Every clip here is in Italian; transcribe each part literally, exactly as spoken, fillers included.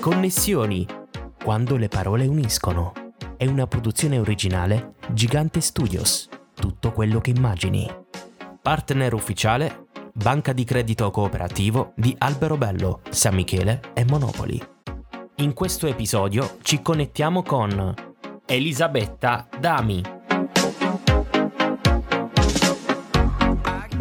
Connessioni, quando le parole uniscono. È una produzione originale Gigante Studios, tutto quello che immagini. Partner ufficiale Banca di Credito Cooperativo di Alberobello, Sammichele e Monopoli. In questo episodio ci connettiamo con Elisabetta Dami.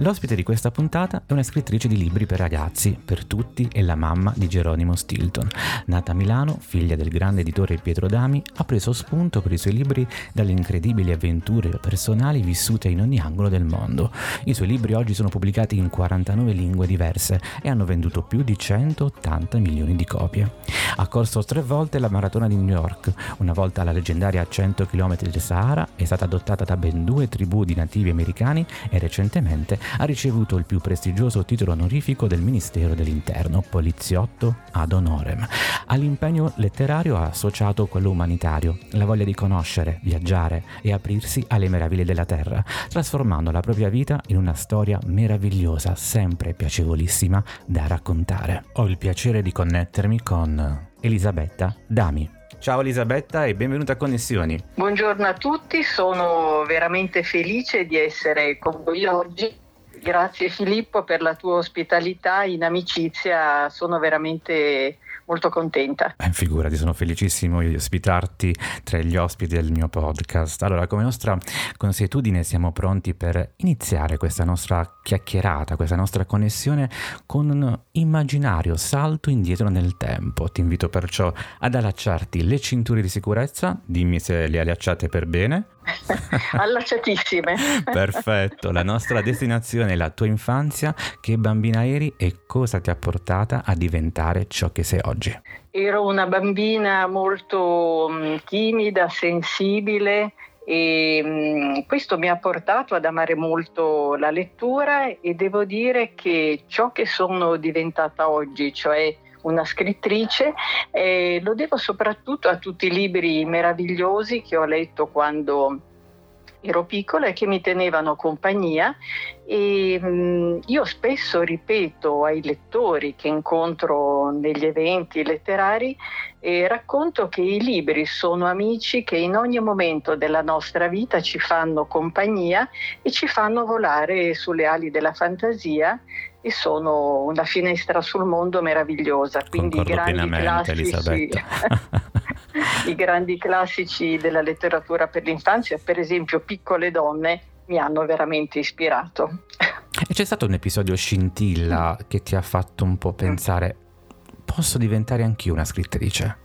L'ospite di questa puntata è una scrittrice di libri per ragazzi, per tutti, e la mamma di Geronimo Stilton. Nata a Milano, figlia del grande editore Pietro Dami, ha preso spunto per i suoi libri dalle incredibili avventure personali vissute in ogni angolo del mondo. I suoi libri oggi sono pubblicati in quarantanove lingue diverse e hanno venduto più di centottanta milioni di copie. Ha corso tre volte la maratona di New York, una volta alla leggendaria cento chilometri del Sahara, è stata adottata da ben due tribù di nativi americani e recentemente ha ricevuto il più prestigioso titolo onorifico del Ministero dell'Interno, poliziotto ad honorem. All'impegno letterario ha associato quello umanitario, la voglia di conoscere, viaggiare e aprirsi alle meraviglie della terra, trasformando la propria vita in una storia meravigliosa, sempre piacevolissima da raccontare. Ho il piacere di connettermi con Elisabetta Dami. Ciao Elisabetta e benvenuta a Connessioni. Buongiorno a tutti, sono veramente felice di essere con voi oggi. Grazie Filippo per la tua ospitalità, in amicizia sono veramente molto contenta. Eh, figurati, sono felicissimo di ospitarti tra gli ospiti del mio podcast. Allora, come nostra consuetudine siamo pronti per iniziare questa nostra chiacchierata, questa nostra connessione con un immaginario salto indietro nel tempo. Ti invito perciò ad allacciarti le cinture di sicurezza, dimmi se le allacciate per bene. Allacciatissime. Perfetto, la nostra destinazione è la tua infanzia. Che bambina eri e cosa ti ha portata a diventare ciò che sei oggi? Ero una bambina molto mh, timida, sensibile e mh, questo mi ha portato ad amare molto la lettura e devo dire che ciò che sono diventata oggi, cioè una scrittrice, eh, lo devo soprattutto a tutti i libri meravigliosi che ho letto quando ero piccola e che mi tenevano compagnia. E mh, io spesso ripeto ai lettori che incontro negli eventi letterari, eh, racconto che i libri sono amici che in ogni momento della nostra vita ci fanno compagnia e ci fanno volare sulle ali della fantasia e sono una finestra sul mondo meravigliosa. Quindi concordo i grandi classici i grandi classici della letteratura per l'infanzia, per esempio Piccole Donne, mi hanno veramente ispirato. E c'è stato un episodio scintilla che ti ha fatto un po' pensare: posso diventare anch'io una scrittrice?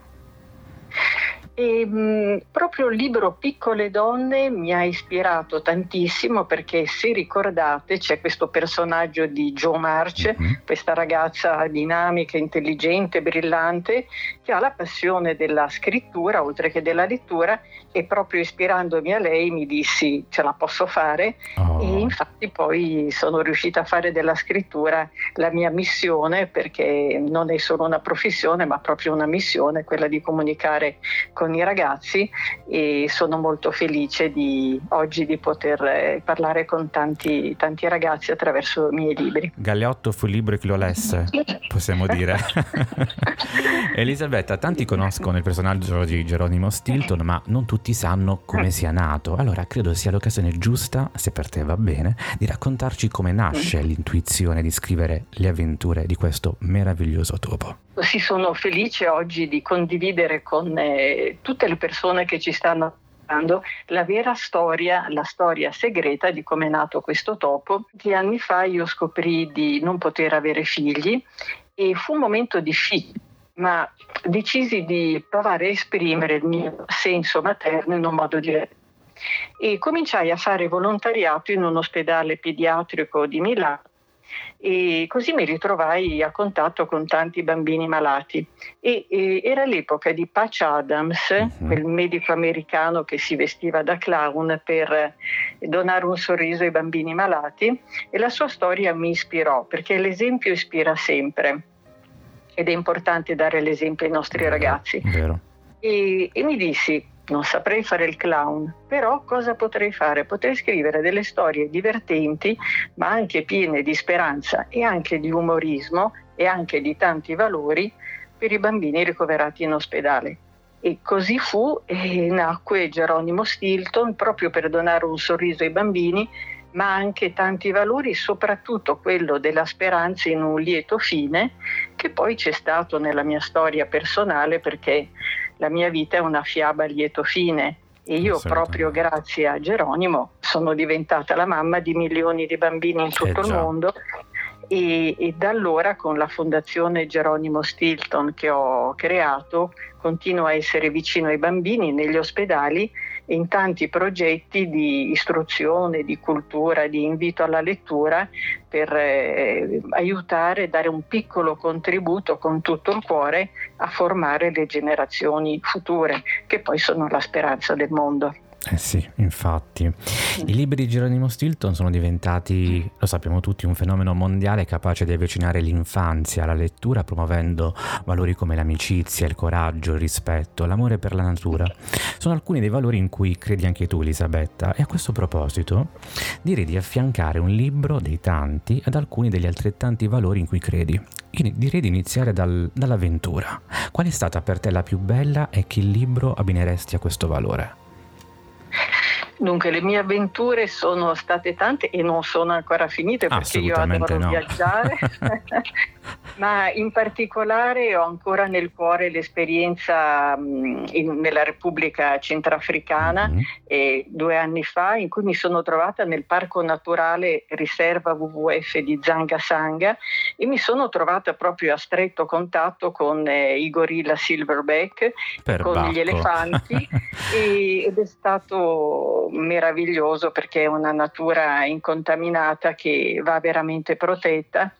E, mh, proprio il libro Piccole Donne mi ha ispirato tantissimo perché, se ricordate, c'è questo personaggio di Jo March, mm-hmm. questa ragazza dinamica, intelligente, brillante, che ha la passione della scrittura oltre che della lettura, e proprio ispirandomi a lei mi dissi: ce la posso fare. Oh. E infatti poi sono riuscita a fare della scrittura la mia missione, perché non è solo una professione ma proprio una missione, quella di comunicare con i ragazzi, e sono molto felice di oggi di poter parlare con tanti tanti ragazzi attraverso i miei libri. Galeotto fu il libro che lo lesse, possiamo dire. Elisabetta, tanti conoscono il personaggio di Geronimo Stilton, ma non tutti sanno come sia nato. Allora credo sia l'occasione giusta, se per te va bene, di raccontarci come nasce l'intuizione di scrivere le avventure di questo meraviglioso topo. Sì, sono felice oggi di condividere con eh, tutte le persone che ci stanno parlando la vera storia, la storia segreta di come è nato questo topo. Di anni fa io scoprì di non poter avere figli e fu un momento difficile, ma decisi di provare a esprimere il mio senso materno in un modo diverso. E cominciai a fare volontariato in un ospedale pediatrico di Milano, e così mi ritrovai a contatto con tanti bambini malati e, e era l'epoca di Patch Adams, uh-huh. quel medico americano che si vestiva da clown per donare un sorriso ai bambini malati, e la sua storia mi ispirò perché l'esempio ispira sempre ed è importante dare l'esempio ai nostri vero, ragazzi vero. E, e mi dissi: Non saprei fare il clown, però cosa potrei fare? Potrei scrivere delle storie divertenti, ma anche piene di speranza e anche di umorismo e anche di tanti valori per i bambini ricoverati in ospedale. E così fu, e nacque Geronimo Stilton proprio per donare un sorriso ai bambini, ma anche tanti valori, soprattutto quello della speranza in un lieto fine, che poi c'è stato nella mia storia personale, perché la mia vita è una fiaba a lieto fine e io certo. proprio grazie a Geronimo sono diventata la mamma di milioni di bambini in tutto eh, il mondo. E, e da allora, con la Fondazione Geronimo Stilton che ho creato, continuo a essere vicino ai bambini negli ospedali e in tanti progetti di istruzione, di cultura, di invito alla lettura per eh, aiutare, dare un piccolo contributo con tutto il cuore a formare le generazioni future, che poi sono la speranza del mondo. Eh sì, infatti. I libri di Geronimo Stilton sono diventati, lo sappiamo tutti, un fenomeno mondiale capace di avvicinare l'infanzia alla lettura, promuovendo valori come l'amicizia, il coraggio, il rispetto, l'amore per la natura. Sono alcuni dei valori in cui credi anche tu, Elisabetta, e a questo proposito direi di affiancare un libro dei tanti ad alcuni degli altrettanti valori in cui credi. Direi di iniziare dal, dall'avventura. Qual è stata per te la più bella e che libro abbineresti a questo valore? Dunque, le mie avventure sono state tante e non sono ancora finite perché io adoro no. viaggiare, ma in particolare ho ancora nel cuore l'esperienza mh, in, nella Repubblica Centrafricana mm-hmm. eh, due anni fa, in cui mi sono trovata nel Parco Naturale Riserva W W F di Zanga Sanga e mi sono trovata proprio a stretto contatto con eh, i gorilla silverback, Perbacco. con gli elefanti e, ed è stato meraviglioso perché è una natura incontaminata che va veramente protetta.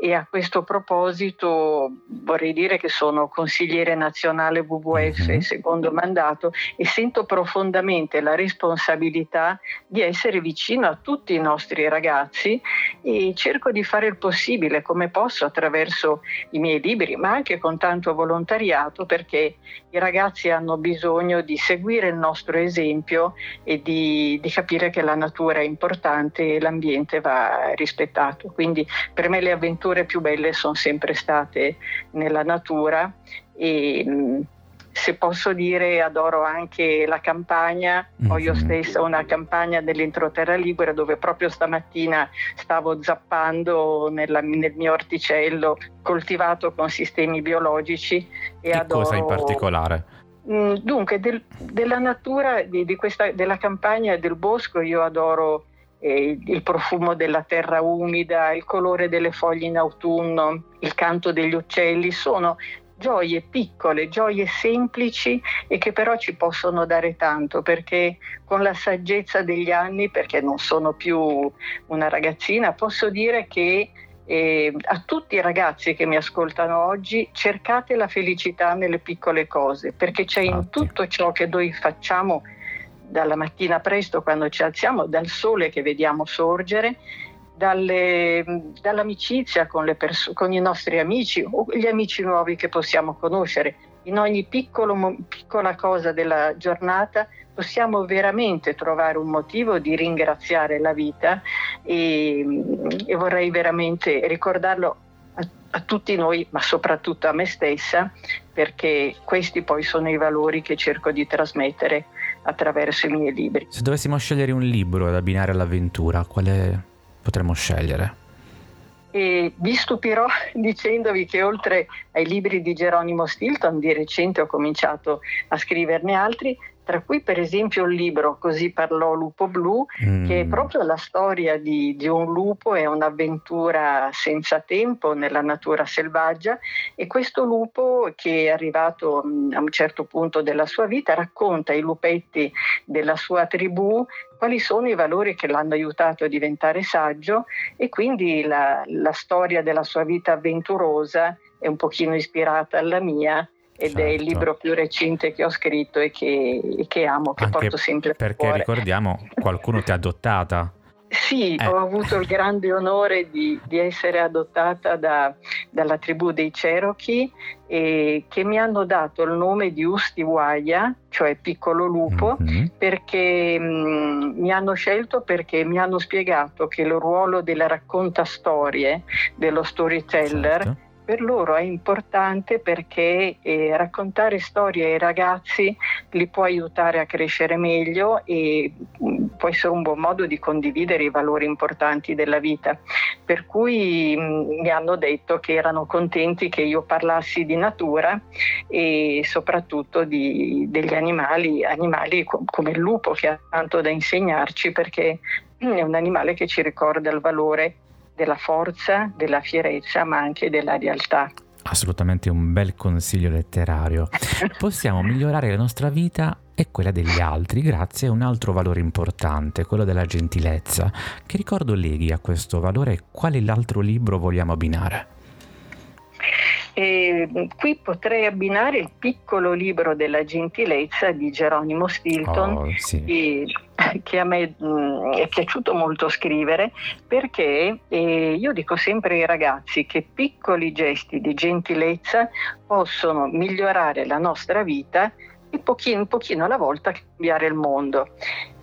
E a questo proposito vorrei dire che sono consigliere nazionale W W F mm-hmm. secondo mandato e sento profondamente la responsabilità di essere vicino a tutti i nostri ragazzi e cerco di fare il possibile come posso attraverso i miei libri, ma anche con tanto volontariato, perché i ragazzi hanno bisogno di seguire il nostro esempio e di, di capire che la natura è importante e l'ambiente va rispettato. Quindi per me le avventure più belle sono sempre state nella natura e, se posso dire, adoro anche la campagna. Mm-hmm. Ho io stessa una campagna dell'entroterra Ligure dove proprio stamattina stavo zappando nella, nel mio orticello coltivato con sistemi biologici. E che adoro... cosa in particolare? Dunque, del, della natura, di, di questa, della campagna e del bosco io adoro eh, il profumo della terra umida, il colore delle foglie in autunno, il canto degli uccelli, sono gioie piccole, gioie semplici e che però ci possono dare tanto, perché con la saggezza degli anni, perché non sono più una ragazzina, posso dire che E a tutti i ragazzi che mi ascoltano oggi, cercate la felicità nelle piccole cose, perché c'è in tutto ciò che noi facciamo dalla mattina presto quando ci alziamo, dal sole che vediamo sorgere, dalle, dall'amicizia con, le perso- con i nostri amici o gli amici nuovi che possiamo conoscere. In ogni piccolo, piccola cosa della giornata possiamo veramente trovare un motivo di ringraziare la vita e, e vorrei veramente ricordarlo a, a tutti noi, ma soprattutto a me stessa, perché questi poi sono i valori che cerco di trasmettere attraverso i miei libri. Se dovessimo scegliere un libro da abbinare all'avventura, quale potremmo scegliere? E vi stupirò dicendovi che oltre ai libri di Geronimo Stilton di recente ho cominciato a scriverne altri, tra cui per esempio il libro Così parlò Lupo Blu, mm. che è proprio la storia di, di un lupo, è un'avventura senza tempo nella natura selvaggia, e questo lupo, che è arrivato a un certo punto della sua vita, racconta ai lupetti della sua tribù quali sono i valori che l'hanno aiutato a diventare saggio, e quindi la, la storia della sua vita avventurosa è un pochino ispirata alla mia, ed certo. è il libro più recente che ho scritto e che, che amo, che anche porto sempre a cuore. Perché ricordiamo, qualcuno ti ha adottata. Sì, eh. ho avuto il grande onore di, di essere adottata da, dalla tribù dei Cherokee, eh, che mi hanno dato il nome di Usti Waya, cioè piccolo lupo, mm-hmm. perché mh, mi hanno scelto perché mi hanno spiegato che il ruolo della raccontastorie, dello storyteller, certo. per loro è importante perché eh, raccontare storie ai ragazzi li può aiutare a crescere meglio e mh, può essere un buon modo di condividere i valori importanti della vita. Per cui mh, mi hanno detto che erano contenti che io parlassi di natura e soprattutto di, degli animali, animali com- come il lupo, che ha tanto da insegnarci perché mh, è un animale che ci ricorda il valore della forza, della fierezza, ma anche della realtà. Assolutamente un bel consiglio letterario. Possiamo migliorare la nostra vita e quella degli altri grazie a un altro valore importante, quello della gentilezza. Che ricordo leghi a questo valore e quale l'altro libro vogliamo abbinare? E qui potrei abbinare il piccolo libro della gentilezza di Geronimo Stilton, oh, sì. che, che a me mh, è piaciuto molto scrivere, perché eh, io dico sempre ai ragazzi che piccoli gesti di gentilezza possono migliorare la nostra vita e pochino, pochino alla volta cambiare il mondo.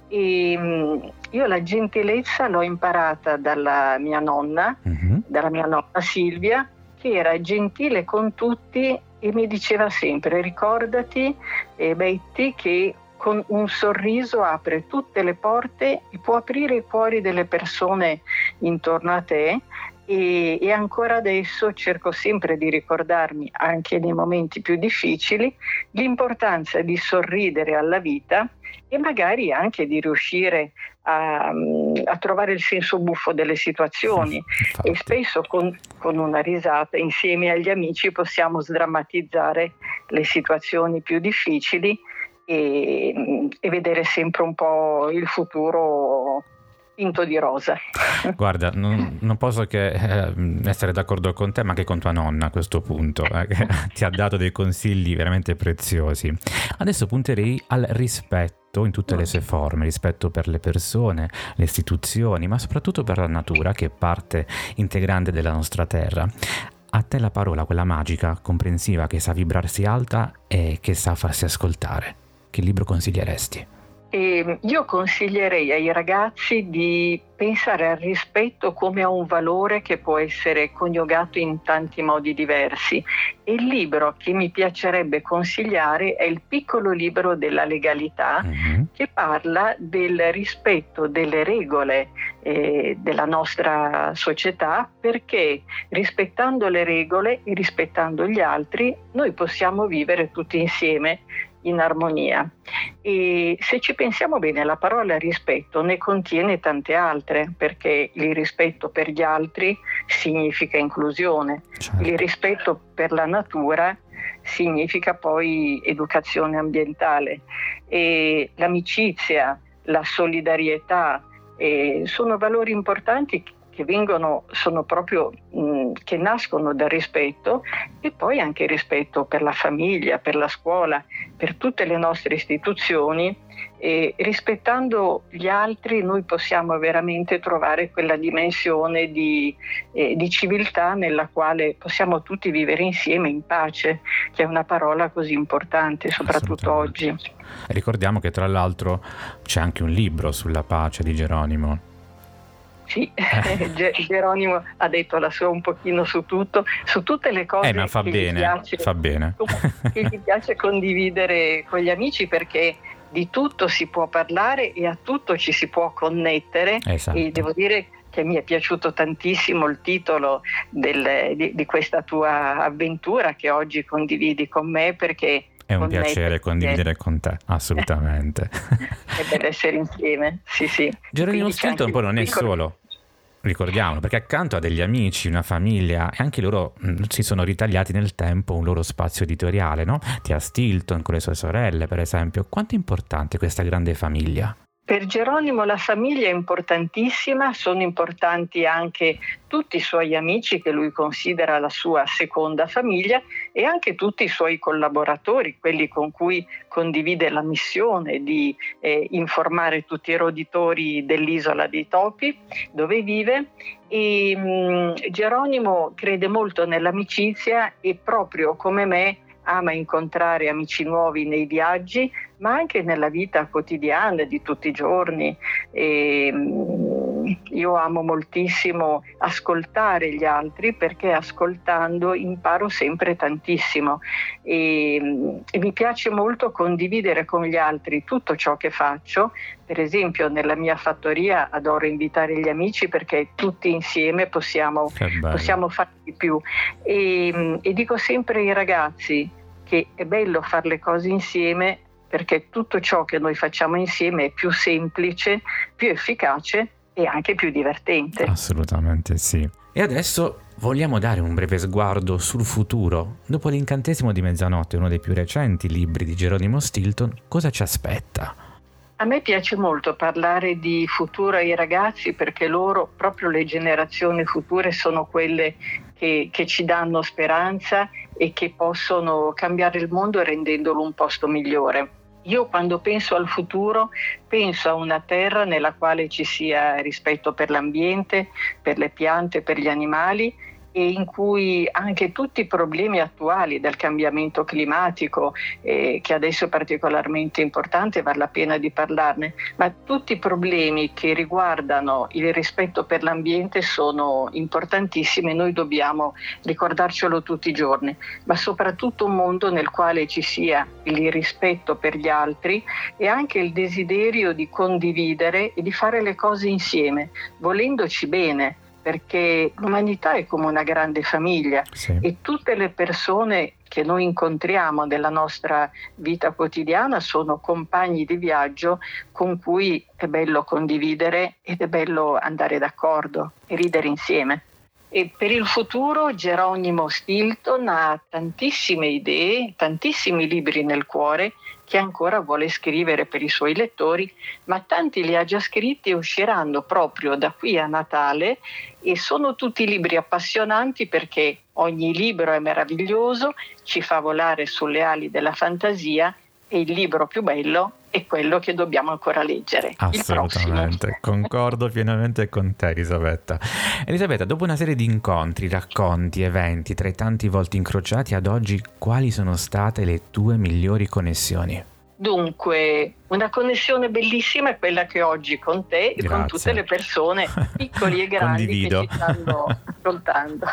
E, mh, io la gentilezza l'ho imparata dalla mia nonna, mm-hmm. dalla mia nonna Silvia, che era gentile con tutti e mi diceva sempre: ricordati, eh, Betty, che con un sorriso apre tutte le porte e può aprire i cuori delle persone intorno a te. E, e ancora adesso cerco sempre di ricordarmi, anche nei momenti più difficili, l'importanza di sorridere alla vita e magari anche di riuscire a, a trovare il senso buffo delle situazioni. Infatti. E spesso con, con una risata insieme agli amici possiamo sdrammatizzare le situazioni più difficili e, e vedere sempre un po' il futuro tinto di rosa. Guarda, non, non posso che eh, essere d'accordo con te, ma anche con tua nonna a questo punto, eh, che ti ha dato dei consigli veramente preziosi. Adesso punterei al rispetto in tutte le sue forme, rispetto per le persone, le istituzioni, ma soprattutto per la natura, che è parte integrante della nostra terra. A te la parola, quella magica, comprensiva, che sa vibrarsi alta e che sa farsi ascoltare. Che libro consiglieresti? E io consiglierei ai ragazzi di pensare al rispetto come a un valore che può essere coniugato in tanti modi diversi, e il libro che mi piacerebbe consigliare è il piccolo libro della legalità, mm-hmm. che parla del rispetto delle regole eh, della nostra società, perché rispettando le regole e rispettando gli altri noi possiamo vivere tutti insieme in armonia. E se ci pensiamo bene, la parola rispetto ne contiene tante altre, perché il rispetto per gli altri significa inclusione, certo. il rispetto per la natura significa poi educazione ambientale, e l'amicizia, la solidarietà eh, sono valori importanti che vengono, sono proprio mh, che nascono dal rispetto, e poi anche il rispetto per la famiglia, per la scuola, per tutte le nostre istituzioni. E rispettando gli altri noi possiamo veramente trovare quella dimensione di, eh, di civiltà nella quale possiamo tutti vivere insieme in pace, che è una parola così importante soprattutto oggi. Ricordiamo che tra l'altro c'è anche un libro sulla pace di Geronimo. Sì, Ger- Geronimo ha detto la sua un pochino su tutto, su tutte le cose eh, ma fa che bene, gli piace, fa bene. Che gli piace condividere con gli amici, perché di tutto si può parlare e a tutto ci si può connettere. Esatto. E devo dire che mi è piaciuto tantissimo il titolo del, di, di questa tua avventura che oggi condividi con me, perché è un piacere condividere con te, assolutamente. È bello essere insieme, sì sì. Geronimo Stilton poi non è solo, ricordiamolo, perché accanto a degli amici, una famiglia, e anche loro mh, si sono ritagliati nel tempo un loro spazio editoriale, no? Tea Stilton con le sue sorelle, per esempio. Quanto è importante questa grande famiglia? Per Geronimo la famiglia è importantissima, sono importanti anche tutti i suoi amici che lui considera la sua seconda famiglia e anche tutti i suoi collaboratori, quelli con cui condivide la missione di eh, informare tutti i roditori dell'isola dei topi dove vive. E, mh, Geronimo crede molto nell'amicizia e proprio come me ama incontrare amici nuovi nei viaggi, ma anche nella vita quotidiana di tutti i giorni. E io amo moltissimo ascoltare gli altri, perché ascoltando imparo sempre tantissimo e, e mi piace molto condividere con gli altri tutto ciò che faccio. Per esempio nella mia fattoria adoro invitare gli amici perché tutti insieme possiamo, possiamo fare di più e, e dico sempre ai ragazzi che è bello fare le cose insieme, perché tutto ciò che noi facciamo insieme è più semplice, più efficace e anche più divertente. Assolutamente sì. E adesso vogliamo dare un breve sguardo sul futuro. Dopo L'incantesimo di mezzanotte, uno dei più recenti libri di Geronimo Stilton, cosa ci aspetta? A me piace molto parlare di futuro ai ragazzi, perché loro, proprio le generazioni future, sono quelle che, che ci danno speranza e che possono cambiare il mondo rendendolo un posto migliore. Io quando penso al futuro penso a una terra nella quale ci sia rispetto per l'ambiente, per le piante, per gli animali, e in cui anche tutti i problemi attuali del cambiamento climatico, eh, che adesso è particolarmente importante, vale la pena di parlarne, ma tutti i problemi che riguardano il rispetto per l'ambiente sono importantissimi e noi dobbiamo ricordarcelo tutti i giorni, ma soprattutto un mondo nel quale ci sia il rispetto per gli altri e anche il desiderio di condividere e di fare le cose insieme, volendoci bene, perché l'umanità è come una grande famiglia, sì. E tutte le persone che noi incontriamo nella nostra vita quotidiana sono compagni di viaggio con cui è bello condividere ed è bello andare d'accordo e ridere insieme. E per il futuro Geronimo Stilton ha tantissime idee, tantissimi libri nel cuore che ancora vuole scrivere per i suoi lettori, ma tanti li ha già scritti e usciranno proprio da qui a Natale, e sono tutti libri appassionanti perché ogni libro è meraviglioso, ci fa volare sulle ali della fantasia, e il libro più bello è quello che dobbiamo ancora leggere. Assolutamente, concordo pienamente con te, Elisabetta. Elisabetta, dopo una serie di incontri, racconti, eventi, tra i tanti volti incrociati ad oggi, quali sono state le tue migliori connessioni? Dunque, una connessione bellissima è quella che oggi con te e con tutte le persone, piccoli e grandi, condivido, che ci stanno ascoltando.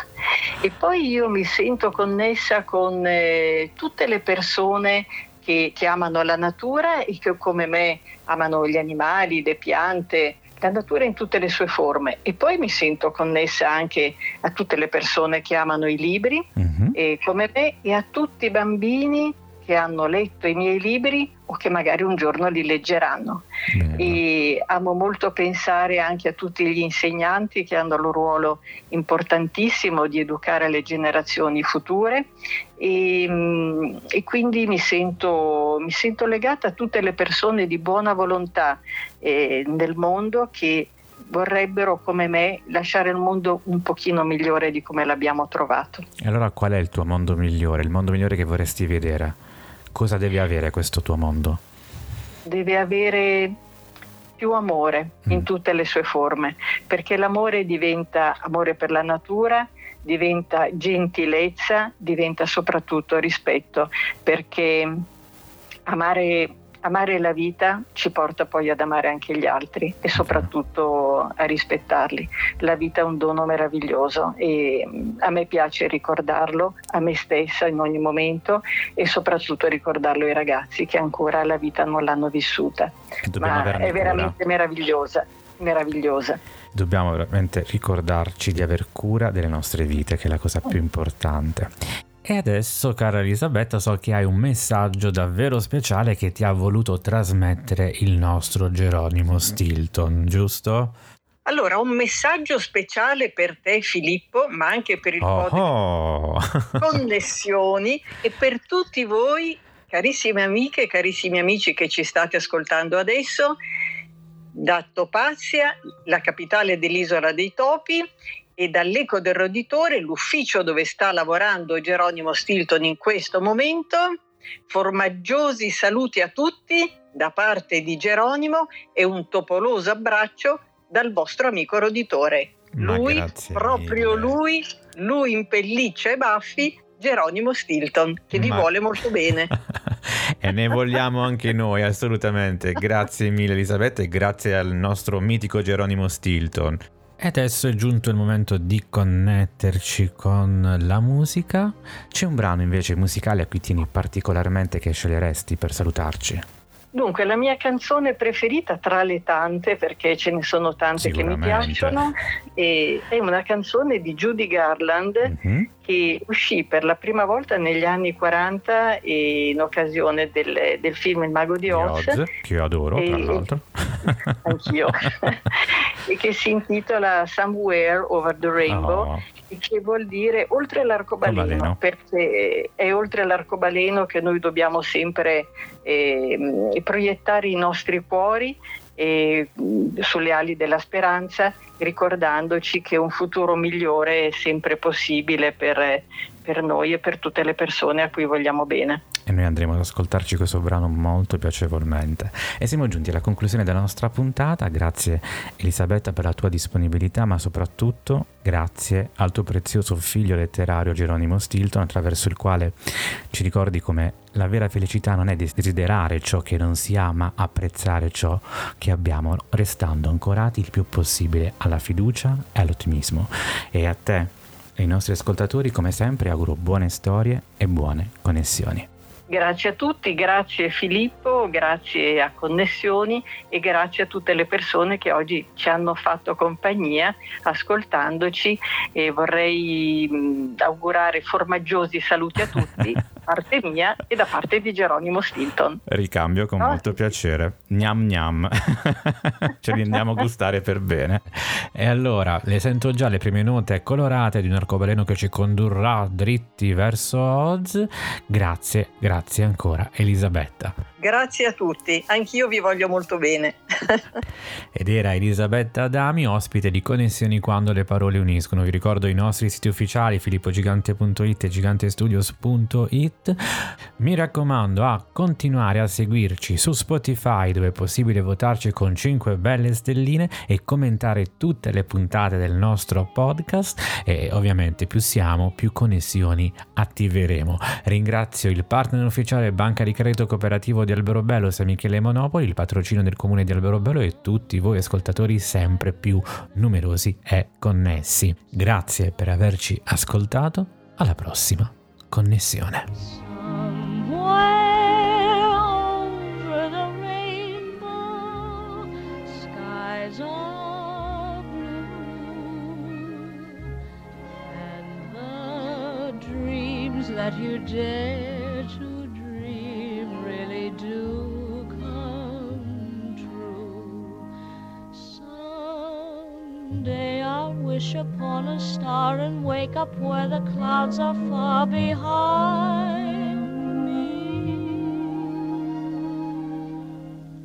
E poi io mi sento connessa con eh, tutte le persone Che, che amano la natura e che come me amano gli animali, le piante, la natura in tutte le sue forme. E poi mi sento connessa anche a tutte le persone che amano i libri, mm-hmm. e come me, e a tutti i bambini che hanno letto i miei libri o che magari un giorno li leggeranno. Mm-hmm. E amo molto pensare anche a tutti gli insegnanti che hanno il ruolo importantissimo di educare le generazioni future. E, e quindi mi sento, mi sento legata a tutte le persone di buona volontà eh, nel mondo che vorrebbero come me lasciare il mondo un pochino migliore di come l'abbiamo trovato. E allora qual è il tuo mondo migliore? Il mondo migliore che vorresti vedere? Cosa deve avere questo tuo mondo? Deve avere più amore mm. in tutte le sue forme, perché l'amore diventa amore per la natura, diventa gentilezza, diventa soprattutto rispetto, perché amare, amare la vita ci porta poi ad amare anche gli altri e soprattutto a rispettarli. La vita è un dono meraviglioso e a me piace ricordarlo a me stessa in ogni momento e soprattutto ricordarlo ai ragazzi che ancora la vita non l'hanno vissuta. Ma è veramente cura. meravigliosa, meravigliosa. Dobbiamo veramente ricordarci di aver cura delle nostre vite, che è la cosa più importante. E adesso, cara Elisabetta, so che hai un messaggio davvero speciale che ti ha voluto trasmettere il nostro Geronimo Stilton, giusto? Allora, un messaggio speciale per te, Filippo, ma anche per il podcast Connessioni e per tutti voi, carissime amiche e carissimi amici che ci state ascoltando adesso. da Topazia, la capitale dell'isola dei topi, e dall'Eco del Roditore, l'ufficio dove sta lavorando Geronimo Stilton in questo momento. Formaggiosi saluti a tutti da parte di Geronimo e un topoloso abbraccio dal vostro amico roditore. Ma lui, proprio mille. lui, lui in pelliccia e baffi, Geronimo Stilton, che vi Ma... vuole molto bene. E ne vogliamo anche noi, assolutamente. Grazie mille Elisabetta e grazie al nostro mitico Geronimo Stilton. E adesso è giunto il momento di connetterci con la musica. C'è un brano invece musicale a cui tieni particolarmente, che sceglieresti per salutarci? Dunque, la mia canzone preferita tra le tante, perché ce ne sono tante che mi piacciono, e è una canzone di Judy Garland, mm-hmm. che uscì per la prima volta negli anni quaranta in occasione del, del film Il Mago di Oz, di Oz che io adoro, e, tra l'altro anch'io e che si intitola Somewhere Over the Rainbow, oh. che vuol dire oltre l'arcobaleno, Arbaleno. perché è oltre l'arcobaleno che noi dobbiamo sempre eh, proiettare i nostri cuori e sulle ali della speranza, ricordandoci che un futuro migliore è sempre possibile per, per noi e per tutte le persone a cui vogliamo bene. E noi andremo ad ascoltarci questo brano molto piacevolmente. E siamo giunti alla conclusione della nostra puntata. Grazie Elisabetta per la tua disponibilità, ma soprattutto grazie al tuo prezioso figlio letterario Geronimo Stilton, attraverso il quale ci ricordi come la vera felicità non è desiderare ciò che non si ha, ma apprezzare ciò che abbiamo, restando ancorati il più possibile alla fiducia e all'ottimismo. E a te e ai nostri ascoltatori, come sempre, auguro buone storie e buone connessioni. Grazie a tutti, grazie Filippo, grazie a Connessioni e grazie a tutte le persone che oggi ci hanno fatto compagnia ascoltandoci, e vorrei augurare formaggiosi saluti a tutti da parte mia e da parte di Geronimo Stilton. Ricambio con oh, molto sì. piacere. Gnam gnam. Ce li andiamo a gustare per bene. E allora, le sento già le prime note colorate di un arcobaleno che ci condurrà dritti verso Oz. Grazie, grazie. Grazie ancora Elisabetta. Grazie a tutti, anch'io vi voglio molto bene. Ed era Elisabetta Dami, ospite di Connessioni quando le parole uniscono. Vi ricordo i nostri siti ufficiali filippogigante punto it e gigantestudios punto it. Mi raccomando a continuare a seguirci su Spotify, dove è possibile votarci con cinque belle stelline e commentare tutte le puntate del nostro podcast, e ovviamente più siamo, più connessioni attiveremo. Ringrazio il partner ufficiale Banca di Credito Cooperativo di Alberobello, Sammichele e Monopoli, il patrocinio del Comune di Alberobello e tutti voi ascoltatori sempre più numerosi e connessi. Grazie per averci ascoltato, alla prossima connessione. Day I'll wish upon a star and wake up where the clouds are far behind me,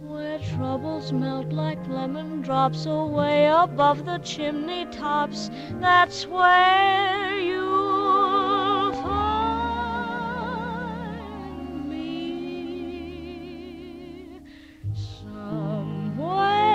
where troubles melt like lemon drops away above the chimney tops. That's where you'll find me. Somewhere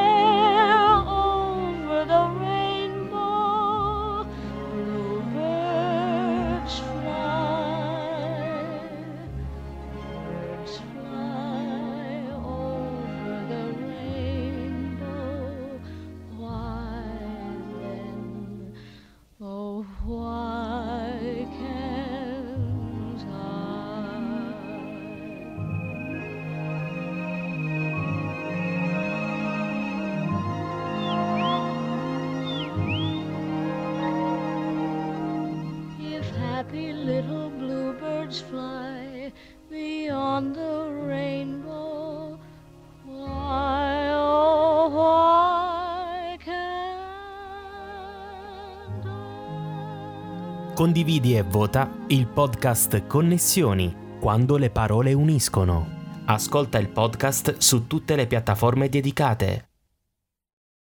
condividi e vota il podcast Connessioni, quando le parole uniscono. Ascolta il podcast su tutte le piattaforme dedicate.